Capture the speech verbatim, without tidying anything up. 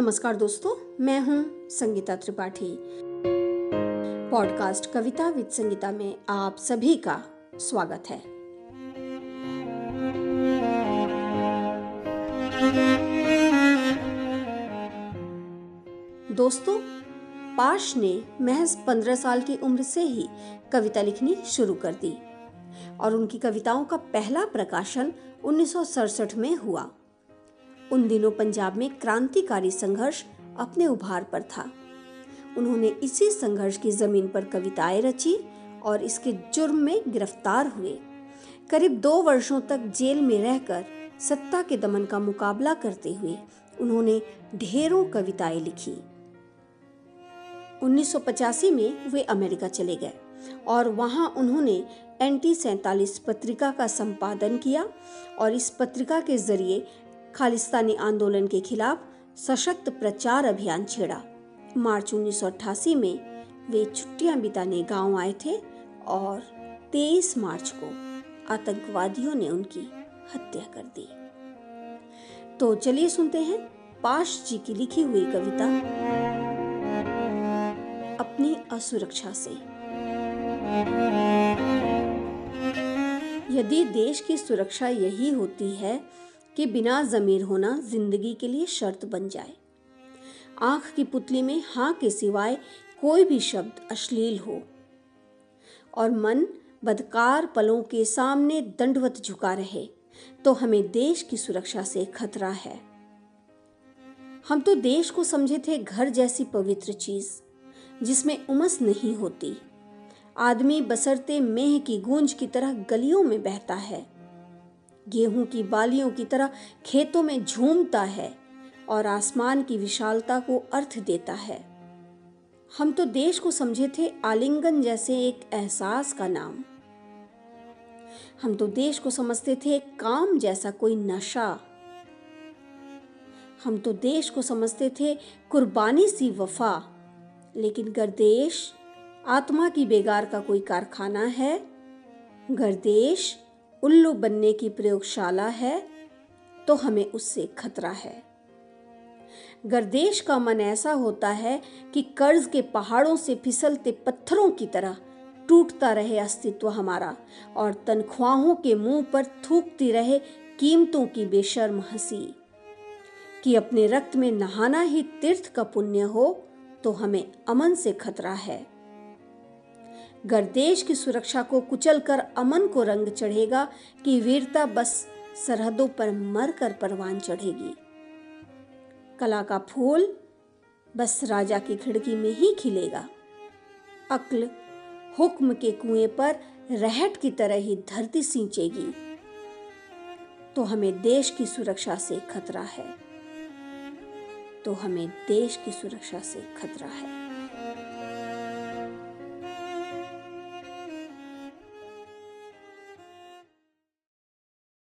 नमस्कार दोस्तों, मैं हूं संगीता त्रिपाठी। पॉडकास्ट कविता विद संगीता में आप सभी का स्वागत है। दोस्तों, पाश ने महज पंद्रह साल की उम्र से ही कविता लिखनी शुरू कर दी और उनकी कविताओं का पहला प्रकाशन उन्नीस सौ सड़सठ में हुआ। उन दिनों पंजाब में क्रांतिकारी संघर्ष अपने उभार पर था। उन्होंने इसी संघर्ष की जमीन पर कविताएं रची और इसके जुर्म में गिरफ्तार हुए। करीब दो वर्षों तक जेल में रहकर सत्ता के दमन का मुकाबला करते हुए उन्होंने ढेरों कविताएं लिखी। उन्नीस सौ पचासी में वे अमेरिका चले गए और वहां उन्होंने एंटी सैंतालीस पत्रिका का संपादन किया और इस पत्रिका के जरिए खालिस्तानी आंदोलन के खिलाफ सशक्त प्रचार अभियान छेड़ा। मार्च उन्नीस सौ अट्ठासी में वे छुट्टियां बिताने गांव आए थे और तेईस मार्च को आतंकवादियों ने उनकी हत्या कर दी। तो चलिए सुनते हैं पाश जी की लिखी हुई कविता अपनी असुरक्षा से। यदि देश की सुरक्षा यही होती है कि बिना ज़मीर होना जिंदगी के लिए शर्त बन जाए, आंख की पुतली में हाँ के सिवाय कोई भी शब्द अश्लील हो और मन बदकार पलों के सामने दंडवत झुका रहे, तो हमें देश की सुरक्षा से खतरा है। हम तो देश को समझे थे घर जैसी पवित्र चीज जिसमें उमस नहीं होती। आदमी बसरते मेह की गूंज की तरह गलियों में बहता है, गेहूं की बालियों की तरह खेतों में झूमता है और आसमान की विशालता को अर्थ देता है। हम तो देश को समझे थे आलिंगन जैसे एक एहसास का नाम। हम तो देश को समझते थे काम जैसा कोई नशा। हम तो देश को समझते थे कुर्बानी सी वफा, लेकिन गर्देश आत्मा की बेगार का कोई कारखाना है। गर्देश उल्लू बनने की प्रयोगशाला है, तो हमें उससे खतरा है। गर्देश का मन ऐसा होता है कि कर्ज के पहाड़ों से फिसलते पत्थरों की तरह टूटता रहे अस्तित्व हमारा और तनख्वाहों के मुंह पर थूकती रहे कीमतों की बेशर्म हंसी। कि अपने रक्त में नहाना ही तीर्थ का पुण्य हो, तो हमें अमन से खतरा है। गर्देश की सुरक्षा को कुचल कर अमन को रंग चढ़ेगा कि वीरता बस सरहदों पर मर कर परवान चढ़ेगी। कला का फूल बस राजा की खिड़की में ही खिलेगा। अक्ल हुक्म के कुएं पर रहट की तरह ही धरती सींचेगी, तो हमें देश की सुरक्षा से खतरा है। तो हमें देश की सुरक्षा से खतरा है।